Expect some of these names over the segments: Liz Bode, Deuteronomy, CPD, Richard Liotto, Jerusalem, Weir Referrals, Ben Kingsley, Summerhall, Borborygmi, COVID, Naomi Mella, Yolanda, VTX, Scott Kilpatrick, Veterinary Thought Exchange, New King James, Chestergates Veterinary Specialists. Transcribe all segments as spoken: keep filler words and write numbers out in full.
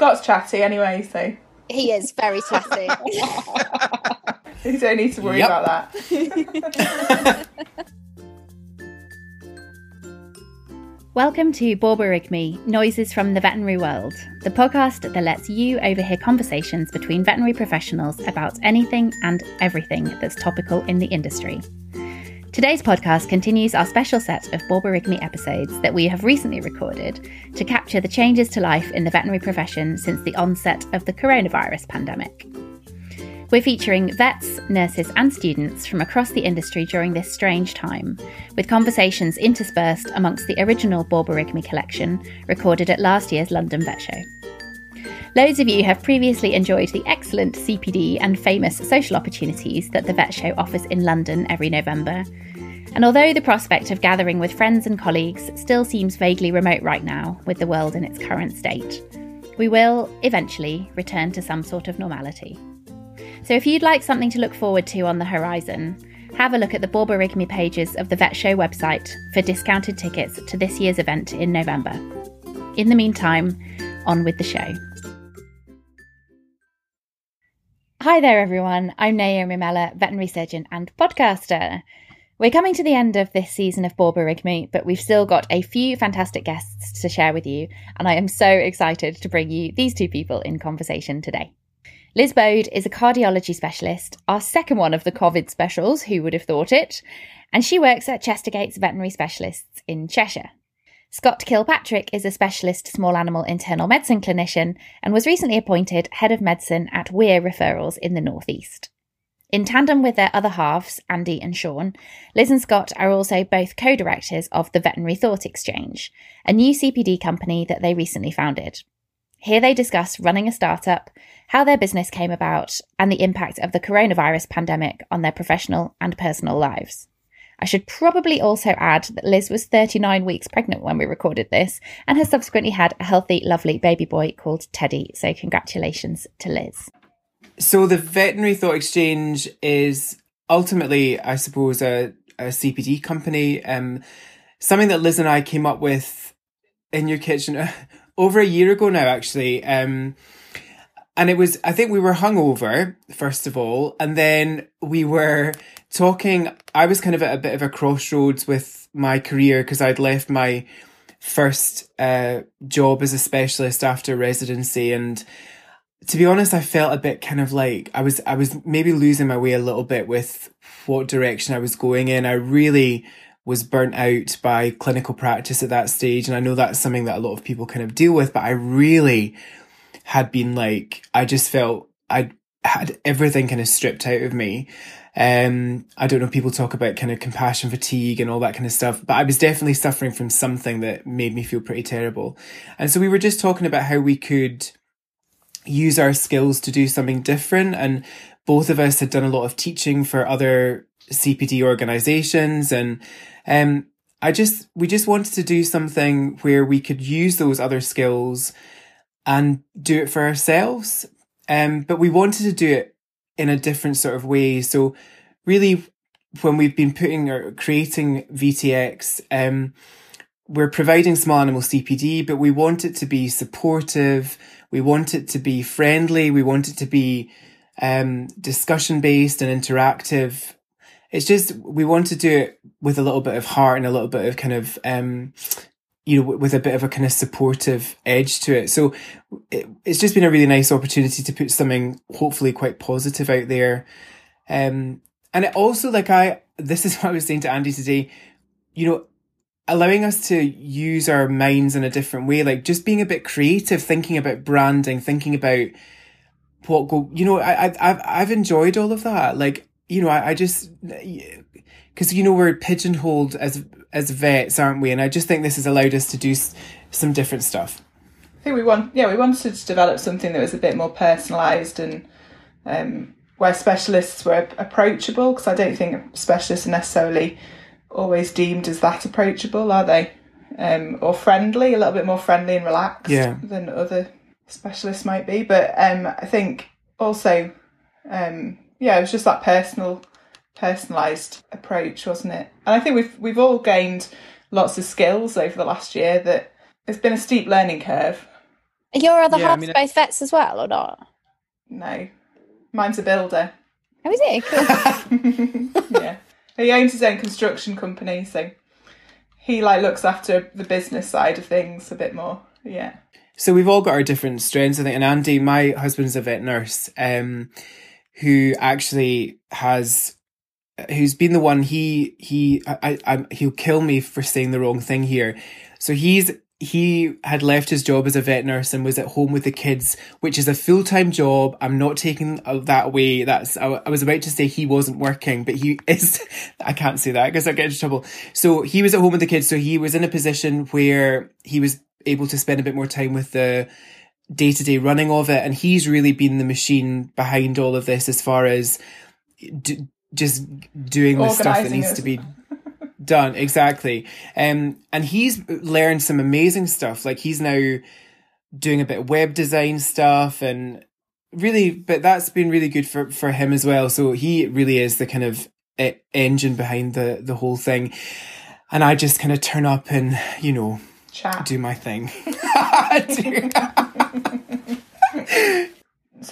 Scott's chatty anyway, so. He is very chatty. You don't need to worry yep. about that. Welcome to Borborygmi, Noises from the Veterinary World, the podcast that lets you overhear conversations between veterinary professionals about anything and everything that's topical in the industry. Today's podcast continues our special set of Borborygmi episodes that we have recently recorded to capture the changes to life in the veterinary profession since the onset of the coronavirus pandemic. We're featuring vets, nurses and students from across the industry during this strange time, with conversations interspersed amongst the original Borborygmi collection recorded at last year's London Vet Show. Loads of you have previously enjoyed the excellent C P D and famous social opportunities that the Vet Show offers in London every November. And although the prospect of gathering with friends and colleagues still seems vaguely remote right now, with the world in its current state, we will, eventually, return to some sort of normality. So if you'd like something to look forward to on the horizon, have a look at the Borborygmi pages of the Vet Show website for discounted tickets to this year's event in November. In the meantime, on with the show. Hi there, everyone. I'm Naomi Mella, veterinary surgeon and podcaster. We're coming to the end of this season of Borborygmi, but we've still got a few fantastic guests to share with you, and I am so excited to bring you these two people in conversation today. Liz Bode is a cardiology specialist, our second one of the COVID specials, who would have thought it, and she works at Chestergates Veterinary Specialists in Cheshire. Scott Kilpatrick is a specialist small animal internal medicine clinician and was recently appointed Head of Medicine at Weir Referrals in the North East. In tandem with their other halves, Andy and Sean, Liz and Scott are also both co-directors of the Veterinary Thought Exchange, a new C P D company that they recently founded. Here they discuss running a startup, how their business came about, and the impact of the coronavirus pandemic on their professional and personal lives. I should probably also add that Liz was thirty-nine weeks pregnant when we recorded this and has subsequently had a healthy, lovely baby boy called Teddy. So congratulations to Liz. So the Veterinary Thought Exchange is ultimately, I suppose, a, a C P D company. Um, something that Liz and I came up with in your kitchen over a year ago now, actually. Um, and it was, I think we were hungover, first of all, and then we were... Talking, I was kind of at a bit of a crossroads with my career because I'd left my first uh, job as a specialist after residency, and to be honest, I felt a bit kind of like I was I was maybe losing my way a little bit with what direction I was going in. I really was burnt out by clinical practice at that stage, and I know that's something that a lot of people kind of deal with, but I really had been like, I just felt I'd had everything kind of stripped out of me. Um, I don't know, people talk about kind of compassion fatigue and all that kind of stuff, but I was definitely suffering from something that made me feel pretty terrible. And so we were just talking about how we could use our skills to do something different. And both of us had done a lot of teaching for other C P D organizations. And, um, I just, we just wanted to do something where we could use those other skills and do it for ourselves. Um, but we wanted to do it in a different sort of way. So really, when we've been putting or creating V T X, um, we're providing small animal C P D, but we want it to be supportive. We want it to be friendly. We want it to be um, discussion-based and interactive. It's just, we want to do it with a little bit of heart and a little bit of kind of, um, you know, with a bit of a kind of supportive edge to it. So it, it's just been a really nice opportunity to put something hopefully quite positive out there. Um, and it also, like I, this is what I was saying to Andy today, you know, allowing us to use our minds in a different way, like just being a bit creative, thinking about branding, thinking about what go, you know, I, I, I've, I've enjoyed all of that. Like, you know, I, I just, because, you know, we're pigeonholed as as vets, aren't we? And I just think this has allowed us to do s- some different stuff. I think we want, yeah, we wanted to develop something that was a bit more personalised and um, where specialists were approachable, because I don't think specialists are necessarily always deemed as that approachable, are they? Um, or friendly, a little bit more friendly and relaxed yeah. than other specialists might be. But um, I think also, um, yeah, it was just that personal personalised approach, wasn't it? And I think we've we've all gained lots of skills over the last year. That it's been a steep learning curve, Your other yeah, half's I mean, both vets as well, or not? No, mine's a builder. Oh, is it? Cool. Yeah, he owns his own construction company, so he like looks after the business side of things a bit more. Yeah. So we've all got our different strengths, I think. And Andy, my husband's a vet nurse, um, who actually has, who's been the one. He he I, I he'll kill me for saying the wrong thing here. So he's. He had left his job as a vet nurse and was at home with the kids, which is a full-time job. I'm not taking that away. That's, I was about to say he wasn't working, but he is. I can't say that because I get into trouble. So he was at home with the kids. So he was in a position where he was able to spend a bit more time with the day-to-day running of it. And he's really been the machine behind all of this as far as d- just doing the stuff that needs to be done. Exactly. Um, and he's learned some amazing stuff. Like he's now doing a bit of web design stuff and really, but that's been really good for, for him as well. So he really is the kind of engine behind the, the whole thing. And I just kind of turn up and, you know, Chat. do my thing. So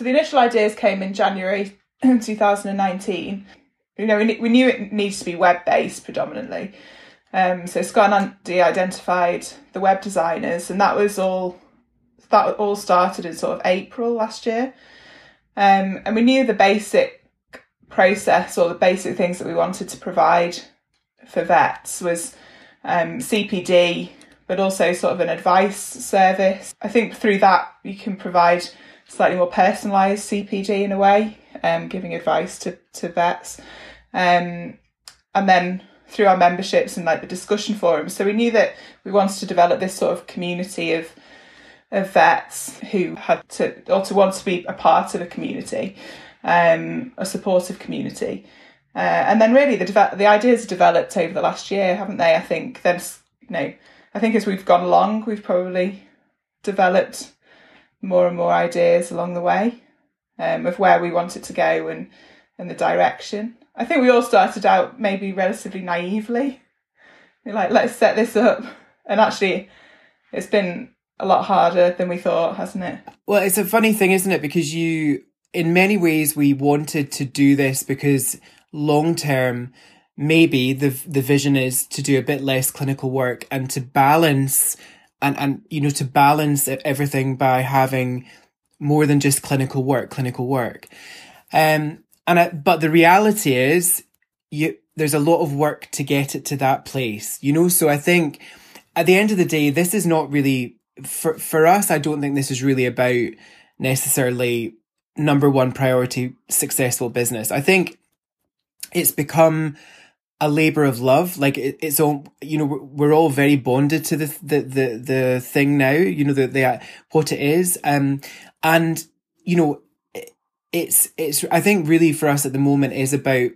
the initial ideas came in January twenty nineteen. You know, we knew it needs to be web-based predominantly. Um, so Scott and Andy identified the web designers, and that was all. That all started in sort of April last year, um, and we knew the basic process or the basic things that we wanted to provide for vets was um, C P D, but also sort of an advice service. I think through that you can provide slightly more personalised C P D in a way, um, giving advice to to vets. Um, and then through our memberships and like the discussion forums. So we knew that we wanted to develop this sort of community of of vets who had to, or to want to be a part of a community, um, a supportive community. Uh, and then really the de- the ideas developed over the last year, haven't they? I think then, you know, I think as we've gone along, we've probably developed more and more ideas along the way, um, of where we want it to go and, and the direction. I think we all started out maybe relatively naively. We're like, let's set this up. And actually, it's been a lot harder than we thought, hasn't it? Well, it's a funny thing, isn't it? Because you, in many ways, we wanted to do this because long term, maybe the the vision is to do a bit less clinical work and to balance and, and you know, to balance everything by having more than just clinical work, clinical work. Um. And I, but the reality is, you, there's a lot of work to get it to that place, you know? So I think at the end of the day, this is not really, for, for us, I don't think this is really about necessarily number one priority, successful business. I think it's become a labour of love. Like it, it's all, you know, we're all very bonded to the the the, the thing now, you know, the, the what it is. Um, and, you know, It's, it's, I think really for us at the moment is about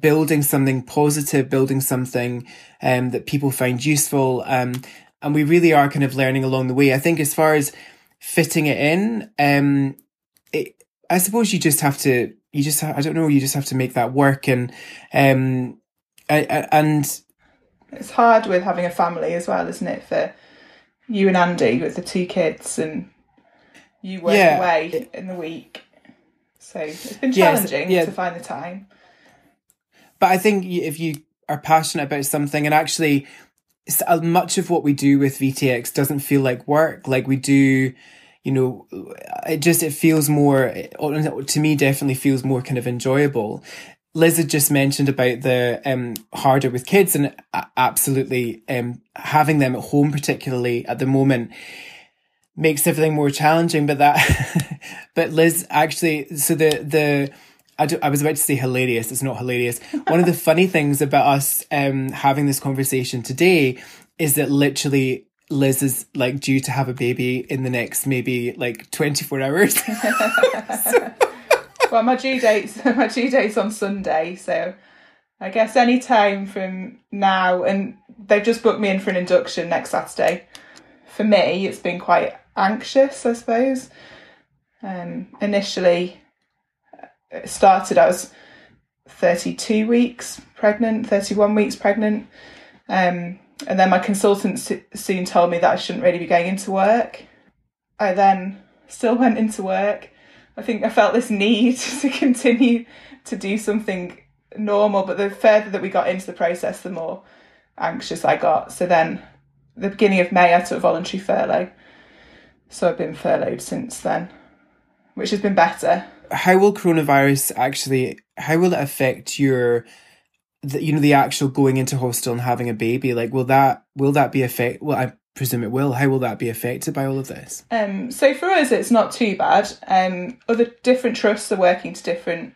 building something positive, building something, um, that people find useful. Um, and we really are kind of learning along the way. I think as far as fitting it in, um, it, I suppose you just have to, you just, ha- I don't know, you just have to make that work. And, um, I, I, and it's hard with having a family as well, isn't it? For you and Andy with the two kids and you work yeah, away it, in the week. So it's been challenging yes, yeah. to find the time. But I think if you are passionate about something, and actually much of what we do with V T X doesn't feel like work. Like we do, you know, it just, it feels more, to me definitely feels more kind of enjoyable. Liz had just mentioned about the um, harder with kids and absolutely um, having them at home, particularly at the moment, makes everything more challenging, but that, but Liz actually, so the, the, I, do, I was about to say hilarious. It's not hilarious. One of the funny things about us um, having this conversation today is that literally Liz is like due to have a baby in the next, maybe like twenty-four hours. So. Well, my due date's, my due date's on Sunday. So I guess any time from now, and they've just booked me in for an induction next Saturday. For me, it's been quite anxious, I suppose. Um, initially, it started, I was thirty-two weeks pregnant, thirty-one weeks pregnant. Um, and then my consultant soon told me that I shouldn't really be going into work. I then still went into work. I think I felt this need to continue to do something normal, but the further that we got into the process, the more anxious I got. So then the beginning of May, I took a voluntary furlough. So I've been furloughed since then, which has been better. How will coronavirus actually, how will it affect your, the, you know, the actual going into hospital and having a baby? Like, will that, will that be affect? Well, I presume it will. How will that be affected by all of this? Um, so for us, it's not too bad. Um, other different trusts are working to different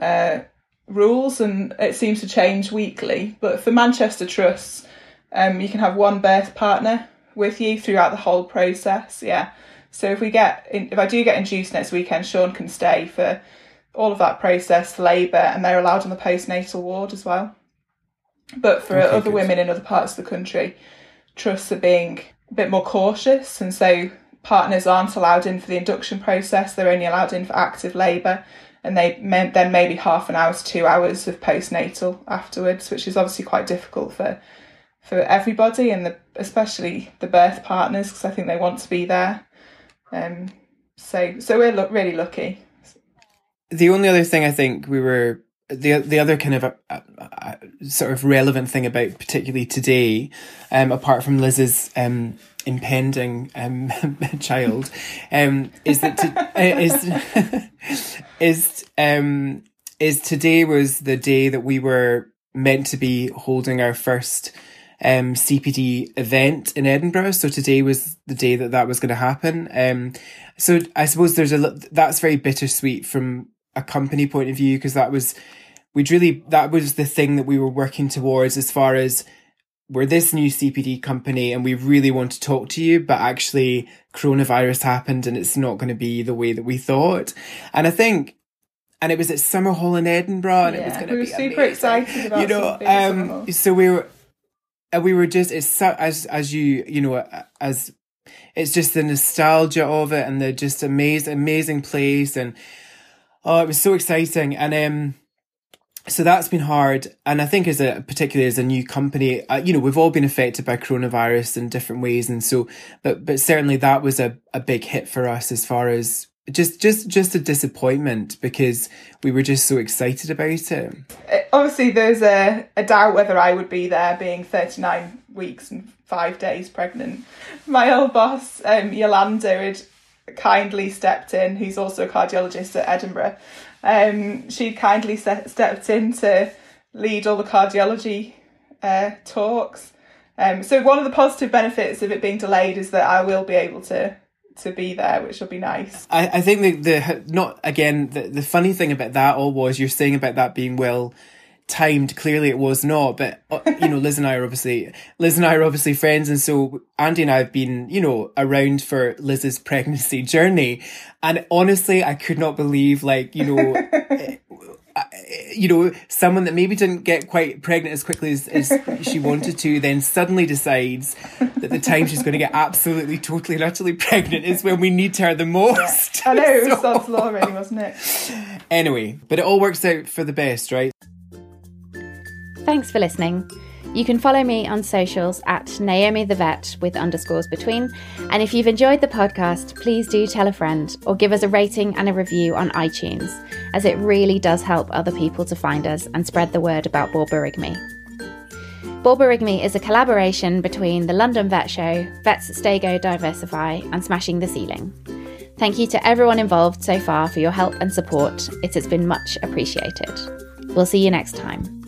uh, rules, and it seems to change weekly. But for Manchester trusts, um, you can have one birth partner with you throughout the whole process. Yeah. So if we get, in, if I do get induced next weekend, Sean can stay for all of that process, labour, and they're allowed on the postnatal ward as well. But for okay, other good. women in other parts of the country, trusts are being a bit more cautious, and so partners aren't allowed in for the induction process. They're only allowed in for active labour, and they may, then maybe half an hour to two hours of postnatal afterwards, which is obviously quite difficult for for everybody, and the, especially the birth partners, because I think they want to be there. Um, so so we're lo- really lucky. The only other thing I think we were, the the other kind of a, a, a sort of relevant thing about particularly today, um, apart from Liz's um, impending um, child, um, is that to, is is um is today was the day that we were meant to be holding our first Um, C P D event in Edinburgh. So today was the day that that was going to happen. Um, so I suppose there's a that's very bittersweet from a company point of view, because that was we'd really that was the thing that we were working towards, as far as we're this new C P D company and we really want to talk to you, but actually coronavirus happened and it's not going to be the way that we thought. And I think and it was at Summerhall in Edinburgh, and yeah, it was going to we be super amazing. Excited about you know um, so we were. And we were just, it's so, as, as you, you know, as it's just the nostalgia of it and the just amazing, amazing place. And, oh, it was so exciting. And, um, so that's been hard. And I think as a, particularly as a new company, uh, you know, we've all been affected by coronavirus in different ways. And so, but, but certainly that was a, a big hit for us, as far as just, just, just a disappointment, because we were just so excited about it. Obviously, there's a, a doubt whether I would be there, being thirty-nine weeks and five days pregnant. My old boss, um, Yolanda, had kindly stepped in, who's also a cardiologist at Edinburgh. Um, she kindly se- stepped in to lead all the cardiology uh, talks. Um, so one of the positive benefits of it being delayed is that I will be able to to be there, which will be nice. I, I think the, the not again the, the funny thing about that all was you're saying about that being well timed. Clearly it was not, but uh, you know, Liz and I are obviously Liz and I are obviously friends, and so Andy and I have been, you know, around for Liz's pregnancy journey, and honestly I could not believe, like, you know, you know, someone that maybe didn't get quite pregnant as quickly as, as she wanted to, then suddenly decides that the time she's going to get absolutely, totally and utterly pregnant is when we need her the most. I know, it was Sod's law really, wasn't it? Anyway, but it all works out for the best, right? Thanks for listening. You can follow me on socials at Naomi the Vet with underscores between. And if you've enjoyed the podcast, please do tell a friend or give us a rating and a review on iTunes, as it really does help other people to find us and spread the word about Borborygmi. Borborygmi is a collaboration between the London Vet Show, Vets Stay Go Diversify, and Smashing the Ceiling. Thank you to everyone involved so far for your help and support. It has been much appreciated. We'll see you next time.